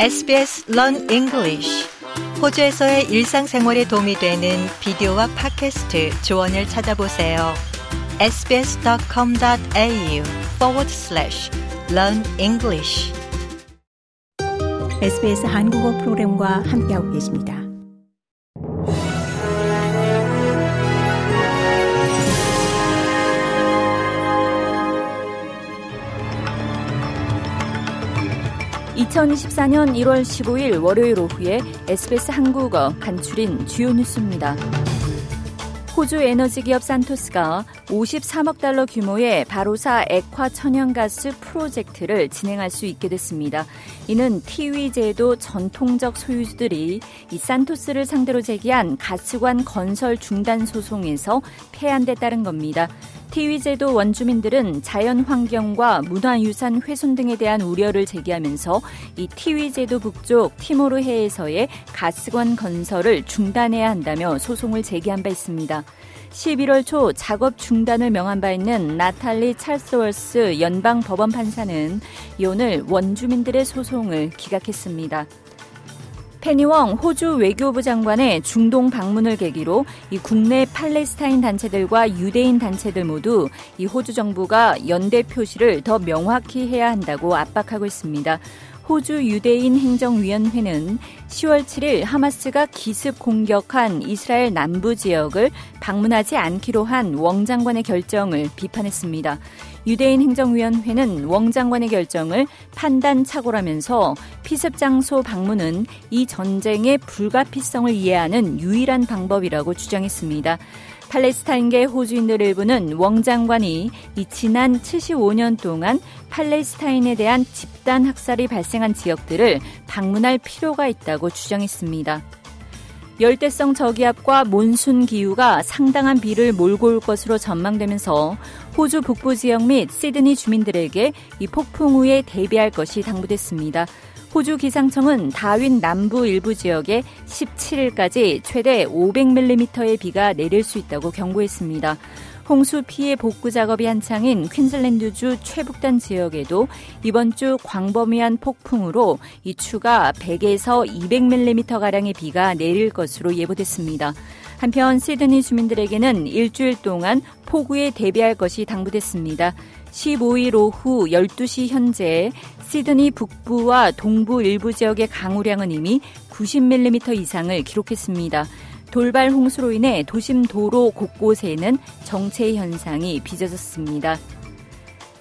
SBS Learn English 호주에서의 일상생활에 도움이 되는 비디오와 팟캐스트 조언을 찾아보세요. sbs.com.au/learn English SBS 한국어 프로그램과 함께하고 계십니다. (2024년 1월 15일) 월요일 오후에 SBS 한국어 간추린 주요 뉴스입니다. 호주 에너지 기업 산토스가 53억 달러 규모의 바로사 액화 천연가스 프로젝트를 진행할 수 있게 됐습니다. 이는 티위 제도 전통적 소유주들이 이 산토스를 상대로 제기한 가스관 건설 중단 소송에서 패한 데 따른 겁니다. 티위 제도 원주민들은 자연환경과 문화유산 훼손 등에 대한 우려를 제기하면서 이 티위 제도 북쪽 티모르해에서의 가스관 건설을 중단해야 한다며 소송을 제기한 바 있습니다. 11월 초 작업 중단을 명한 바 있는 나탈리 찰스워스 연방 법원 판사는 오늘 원주민들의 소송을 기각했습니다. 페니웡 호주 외교부 장관의 중동 방문을 계기로 이 국내 팔레스타인 단체들과 유대인 단체들 모두 이 호주 정부가 연대 표시를 더 명확히 해야 한다고 압박하고 있습니다. 호주 유대인 행정위원회는 10월 7일 하마스가 기습 공격한 이스라엘 남부 지역을 방문하지 않기로 한 웡 장관의 결정을 비판했습니다. 유대인 행정위원회는 웡 장관의 결정을 판단착오라면서 피습 장소 방문은 이 전쟁의 불가피성을 이해하는 유일한 방법이라고 주장했습니다. 팔레스타인계 호주인들 일부는 웡 장관이 이 지난 75년 동안 팔레스타인에 대한 집단 학살이 발생한 지역들을 방문할 필요가 있다고 주장했습니다. 열대성 저기압과 몬순 기후가 상당한 비를 몰고 올 것으로 전망되면서 호주 북부 지역 및 시드니 주민들에게 이 폭풍우에 대비할 것이 당부됐습니다. 호주 기상청은 다윈 남부 일부 지역에 17일까지 최대 500mm의 비가 내릴 수 있다고 경고했습니다. 홍수 피해 복구 작업이 한창인 퀸즐랜드주 최북단 지역에도 이번 주 광범위한 폭풍으로 이 추가 100에서 200mm가량의 비가 내릴 것으로 예보됐습니다. 한편 시드니 주민들에게는 일주일 동안 폭우에 대비할 것이 당부됐습니다. 15일 오후 12시 현재 시드니 북부와 동부 일부 지역의 강우량은 이미 90mm 이상을 기록했습니다. 돌발 홍수로 인해 도심 도로 곳곳에는 정체 현상이 빚어졌습니다.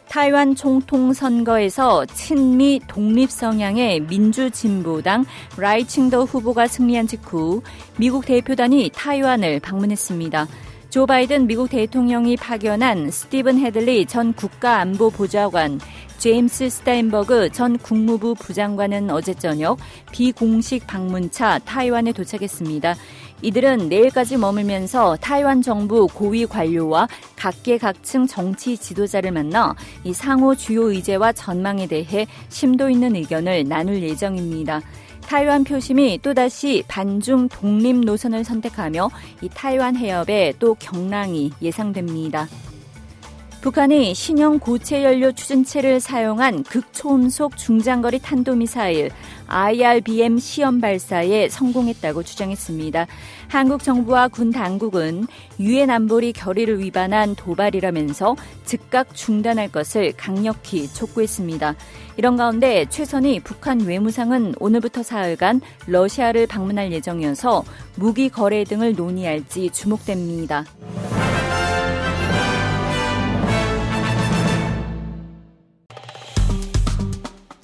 타이완 총통 선거에서 친미 독립 성향의 민주진보당 라이 칭더 후보가 승리한 직후 미국 대표단이 타이완을 방문했습니다. 조 바이든 미국 대통령이 파견한 스티븐 헤들리 전 국가안보보좌관, 제임스 스타인버그 전 국무부 부장관은 어제 저녁 비공식 방문차 타이완에 도착했습니다. 이들은 내일까지 머물면서 타이완 정부 고위 관료와 각계각층 정치 지도자를 만나 이 상호 주요 의제와 전망에 대해 심도 있는 의견을 나눌 예정입니다. 타이완 표심이 또다시 반중 독립 노선을 선택하며 이 타이완 해협에 또 경랑이 예상됩니다. 북한이 신형 고체연료 추진체를 사용한 극초음속 중장거리 탄도미사일 IRBM 시험 발사에 성공했다고 주장했습니다. 한국 정부와 군 당국은 유엔 안보리 결의를 위반한 도발이라면서 즉각 중단할 것을 강력히 촉구했습니다. 이런 가운데 최 선이 북한 외무상은 오늘부터 사흘간 러시아를 방문할 예정이어서 무기 거래 등을 논의할지 주목됩니다.